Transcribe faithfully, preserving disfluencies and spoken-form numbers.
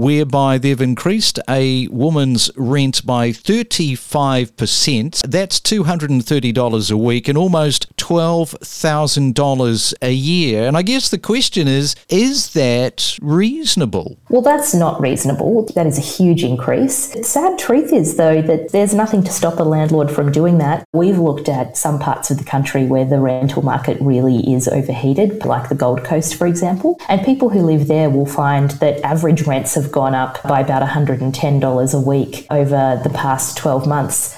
whereby they've increased a woman's rent by thirty-five percent. That's two hundred thirty dollars a week and almost twelve thousand dollars a year. And I guess the question is, is that reasonable? Well, that's not reasonable. That is a huge increase. The sad truth is, though, that there's nothing to stop a landlord from doing that. We've looked at some parts of the country where the rental market really is overheated, like the Gold Coast, for example. And people who live there will find that average rents have gone up by about one hundred ten dollars a week over the past twelve months.